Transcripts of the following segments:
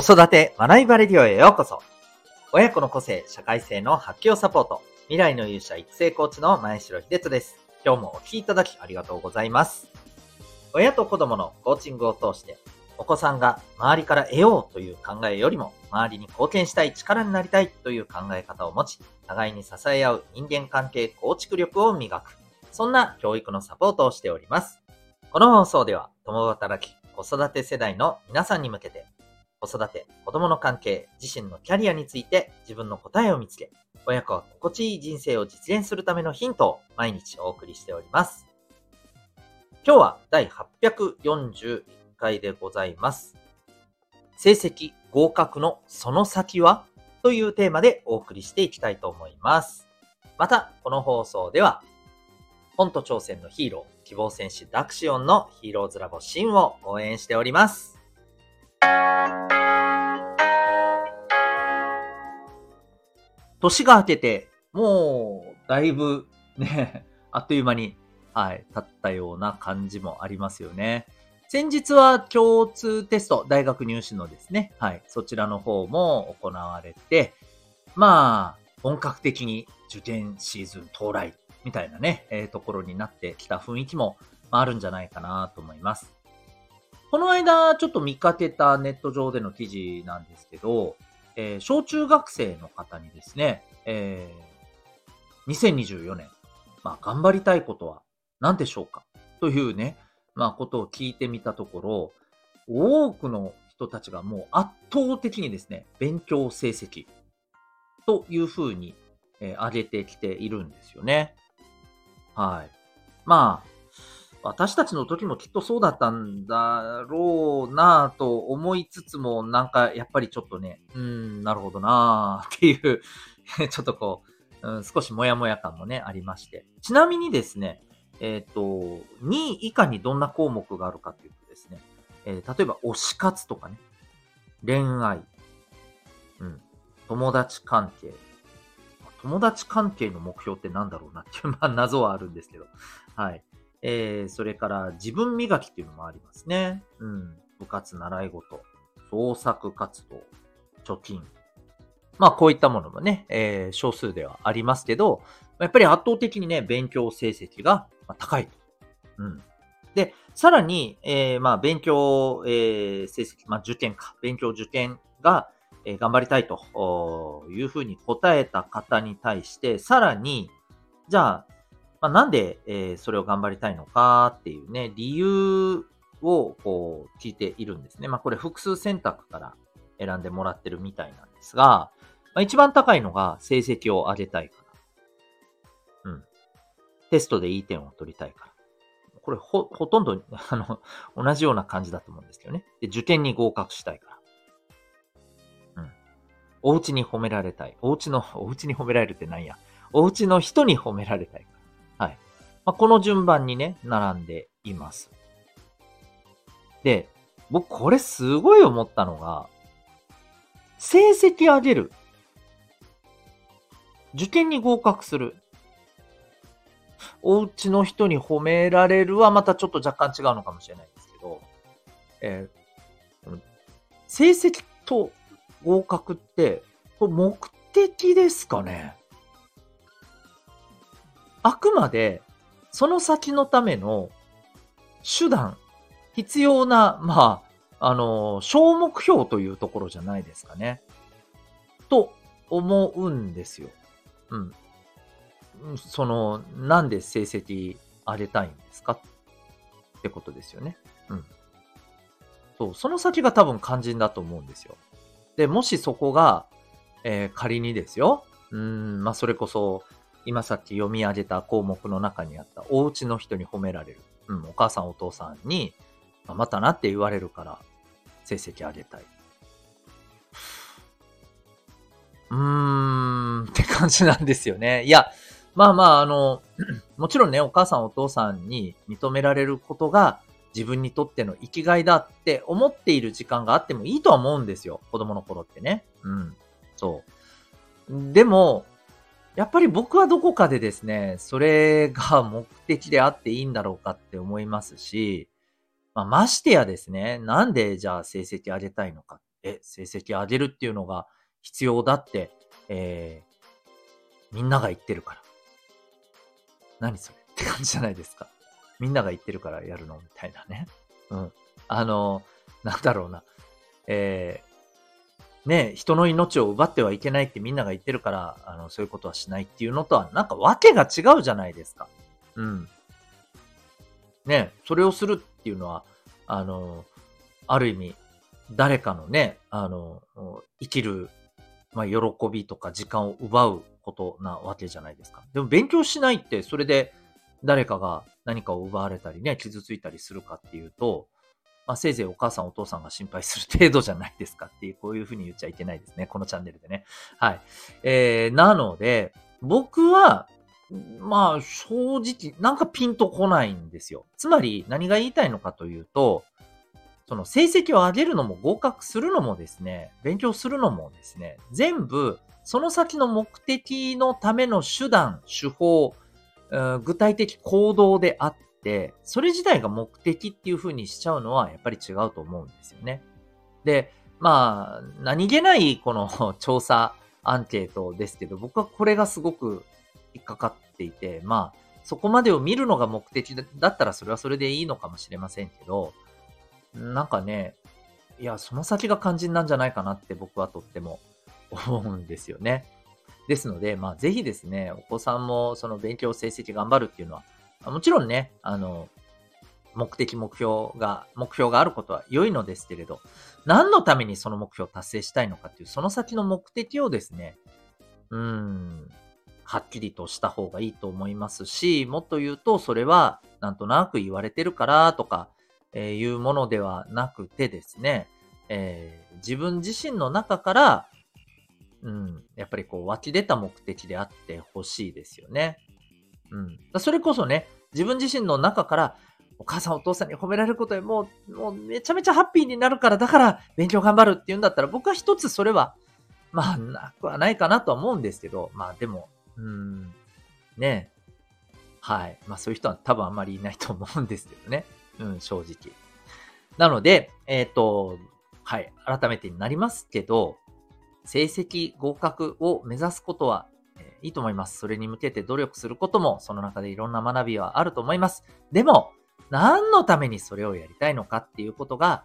子育て学びバレディオへようこそ。親子の個性、社会性の発揮をサポート、未来の勇者育成コーチの前城秀人です。今日もお聞きいただきありがとうございます。親と子供のコーチングを通して、お子さんが周りから得ようという考えよりも、周りに貢献したい、力になりたいという考え方を持ち、互いに支え合う人間関係構築力を磨く、そんな教育のサポートをしております。この放送では、共働き子育て世代の皆さんに向けて、子育て、子供の関係、自身のキャリアについて自分の答えを見つけ、親子は心地いい人生を実現するためのヒントを毎日お送りしております。今日は第841回でございます。成績合格のその先は？というテーマでお送りしていきたいと思います。また、この放送では、本と挑戦のヒーロー、希望戦士ダクシオンのヒーローズラボシンを応援しております。年が明けて、もうだいぶね、あっという間に、経ったような感じもありますよね。先日は共通テスト、大学入試のですね、そちらの方も行われて、本格的に受験シーズン到来みたいなね、ところになってきた雰囲気もあるんじゃないかなと思います。この間ちょっと見かけたネット上での記事なんですけど、小中学生の方にですね、2024年、頑張りたいことは何でしょうかというね、ことを聞いてみたところ、多くの人たちがもう圧倒的にですね、勉強成績というふうに、上げてきているんですよね。私たちの時もきっとそうだったんだろうなぁと思いつつも、なんかやっぱりちょっとね、なるほどなぁっていう、ちょっと少しモヤモヤ感もね、ありまして。ちなみにですね、2位以下にどんな項目があるかというとですね、例えば推し活とかね、恋愛、友達関係。友達関係の目標ってなんだろうなっていう、謎はあるんですけど、それから自分磨きっていうのもありますね。部活、習い事、創作活動、貯金。こういったものもね、少数ではありますけど、やっぱり圧倒的にね、勉強成績が高い。で、さらに、勉強、成績、受験か。勉強受験が、頑張りたいというふうに答えた方に対して、さらに、じゃあ、なんで、それを頑張りたいのかっていうね、理由を聞いているんですね。これ複数選択から選んでもらってるみたいなんですが、一番高いのが成績を上げたいから。テストでいい点を取りたいから。これほとんど、同じような感じだと思うんですけどね。で、受験に合格したいから。お家に褒められたい。お家に褒められるってなんや。お家の人に褒められたいから。この順番にね、並んでいます。で、僕これすごい思ったのが、成績上げる。受験に合格する。お家の人に褒められるはまたちょっと若干違うのかもしれないんですけど、成績と合格って、これ目的ですかね。あくまで、その先のための手段、必要な、小目標というところじゃないですかね。と思うんですよ。なんで成績上げたいんですかってことですよね。その先が多分肝心だと思うんですよ。で、もしそこが、仮にですよ。それこそ、今さっき読み上げた項目の中にあった、お家の人に褒められる。お母さんお父さんに、またなって言われるから、成績上げたい。って感じなんですよね。いや、もちろんね、お母さんお父さんに認められることが、自分にとっての生きがいだって思っている時間があってもいいとは思うんですよ。子供の頃ってね。でも、やっぱり僕はどこかでですね、それが目的であっていいんだろうかって思いますし、ましてやですね、なんでじゃあ成績上げたいのかっって成績上げるっていうのが必要だって、みんなが言ってるから。何それって感じじゃないですか。みんなが言ってるからやるのみたいなね。うん。なんだろうな。ねえ、人の命を奪ってはいけないってみんなが言ってるから、そういうことはしないっていうのとは、なんか訳が違うじゃないですか。うん。ねえ、それをするっていうのは、ある意味、誰かのね、生きる、喜びとか時間を奪うことなわけじゃないですか。でも勉強しないって、それで誰かが何かを奪われたりね、傷ついたりするかっていうと、せいぜいお母さんお父さんが心配する程度じゃないですかっていう、こういうふうに言っちゃいけないですね。このチャンネルでね。はい。なので、僕は、正直、なんかピンとこないんですよ。つまり、何が言いたいのかというと、その成績を上げるのも合格するのもですね、勉強するのもですね、全部、その先の目的のための手段、手法、具体的行動であって、で、それ自体が目的っていう風にしちゃうのはやっぱり違うと思うんですよね。で、何気ないこの調査アンケートですけど、僕はこれがすごく引っかかっていて、そこまでを見るのが目的だったらそれはそれでいいのかもしれませんけど、なんかね、いや、その先が肝心なんじゃないかなって僕はとっても思うんですよね。ですので、ぜひですね、お子さんもその勉強成績頑張るっていうのは、もちろんね、目標があることは良いのですけれど、何のためにその目標を達成したいのかっていう、その先の目的をですね、はっきりとした方がいいと思いますし、もっと言うと、それはなんとなく言われてるからとか、いうものではなくてですね、自分自身の中から、やっぱり湧き出た目的であってほしいですよね。それこそね、自分自身の中からお母さんお父さんに褒められることでもうめちゃめちゃハッピーになるから、だから勉強頑張るっていうんだったら、僕は一つそれはなくはないかなとは思うんですけど、でもね、はい、そういう人は多分あんまりいないと思うんですけどね、正直。なのではい、改めてになりますけど、成績合格を目指すことはいいと思います。それに向けて努力することも、その中でいろんな学びはあると思います。でも、何のためにそれをやりたいのかっていうことが、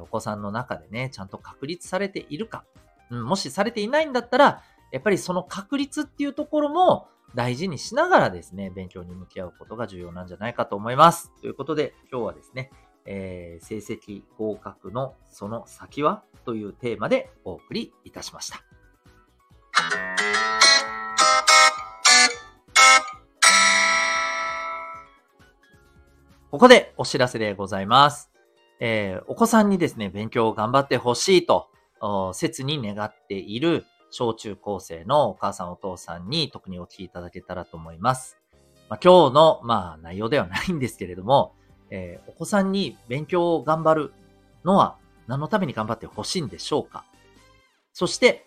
お子さんの中でね、ちゃんと確立されているか、もしされていないんだったら、やっぱりその確立っていうところも大事にしながらですね、勉強に向き合うことが重要なんじゃないかと思います。ということで、今日はですね、成績合格のその先はというテーマでお送りいたしました。ここでお知らせでございます。お子さんにですね、勉強を頑張ってほしいと、切に願っている小中高生のお母さんお父さんに特にお聞きいただけたらと思います。今日の、内容ではないんですけれども、お子さんに勉強を頑張るのは何のために頑張ってほしいんでしょうか？そして、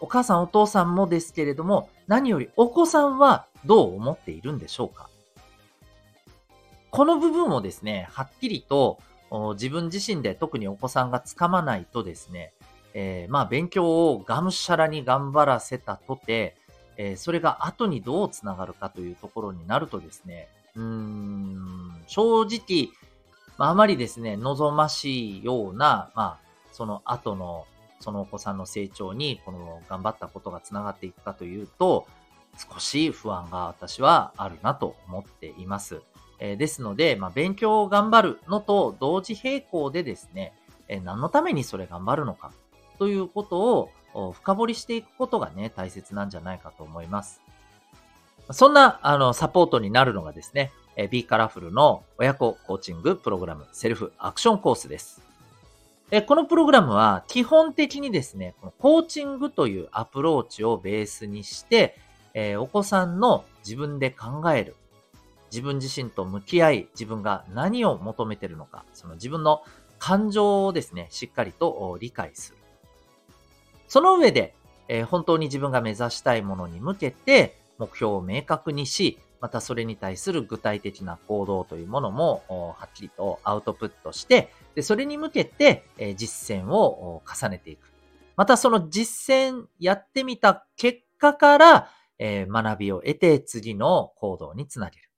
お母さんお父さんもですけれども、何よりお子さんはどう思っているんでしょうか？この部分をですね、はっきりと自分自身で、特にお子さんがつかまないとですね、勉強をがむしゃらに頑張らせたとて、それが後にどうつながるかというところになるとですね、正直、あまりですね、望ましいような、その後のそのお子さんの成長にこの頑張ったことがつながっていくかというと、少し不安が私はあるなと思っています。ですので、勉強を頑張るのと同時並行でですね、何のためにそれ頑張るのかということを深掘りしていくことがね、大切なんじゃないかと思います。そんなサポートになるのがですね、B カラフルの親子コーチングプログラムセルフアクションコースです。このプログラムは基本的にですね、コーチングというアプローチをベースにして、お子さんの自分で考える、自分自身と向き合い、自分が何を求めているのか、その自分の感情をですね、しっかりと理解する。その上で、本当に自分が目指したいものに向けて目標を明確にし、またそれに対する具体的な行動というものもはっきりとアウトプットして、で、それに向けて、実践を重ねていく。またその実践やってみた結果から、学びを得て次の行動につなげる。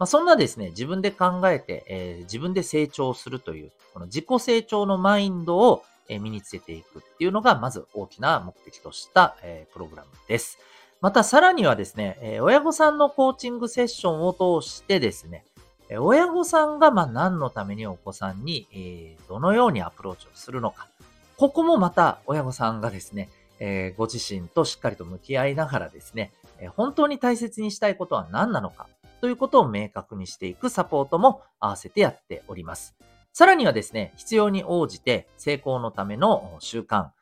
まあ、そんなですね、自分で考えて、自分で成長するという、この自己成長のマインドを身につけていくっていうのが、まず大きな目的としたプログラムです。またさらにはですね、親御さんのコーチングセッションを通してですね、親御さんが何のためにお子さんにどのようにアプローチをするのか、ここもまた親御さんがですね、ご自身としっかりと向き合いながらですね、本当に大切にしたいことは何なのかということを明確にしていくサポートも合わせてやっております。さらにはですね、必要に応じて成功のための習慣、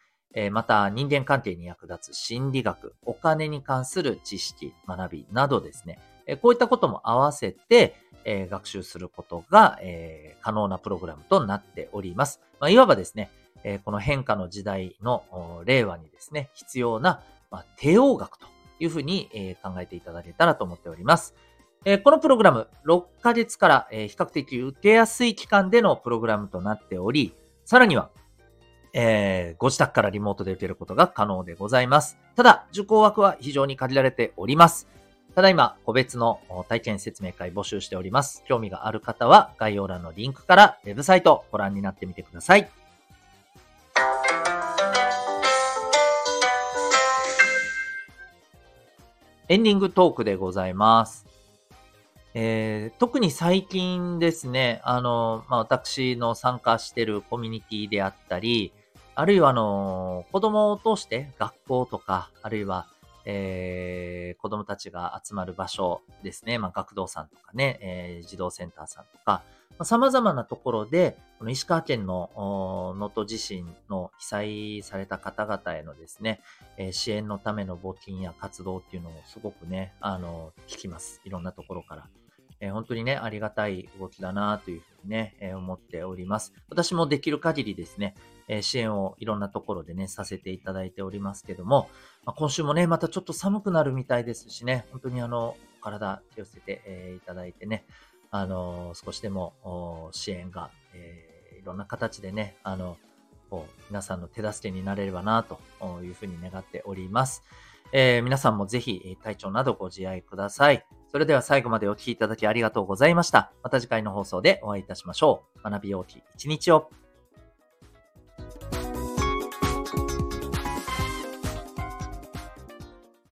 また人間関係に役立つ心理学、お金に関する知識、学びなどですね、こういったことも合わせて学習することが可能なプログラムとなっております。まあ、いわばですね、この変化の時代の令和にですね、必要な帝王学というふうに考えていただけたらと思っております。このプログラム、6ヶ月から比較的受けやすい期間でのプログラムとなっており、さらには、ご自宅からリモートで受けることが可能でございます。ただ、受講枠は非常に限られております。ただいま、個別の体験説明会募集しております。興味がある方は概要欄のリンクからウェブサイトをご覧になってみてください。エンディングトークでございます。特に最近ですね、私の参加しているコミュニティであったり、あるいは子供を通して学校とか、あるいは、子供たちが集まる場所ですね、学童さんとかね、児童センターさんとか、様々なところで、この石川県の能登地震の被災された方々へのですね、支援のための募金や活動っていうのをすごくね、聞きます。いろんなところから。本当にね、ありがたい動きだなというふうにね、思っております。私もできる限りですね、支援をいろんなところでね、させていただいておりますけども、今週もね、またちょっと寒くなるみたいですしね、本当に体気をつけて、いただいてね、少しでも支援が、いろんな形でね、皆さんの手助けになれればなというふうに願っております。皆さんもぜひ体調などご自愛ください。それでは最後までお聞きいただきありがとうございました。また次回の放送でお会いいたしましょう。学び大きい一日を。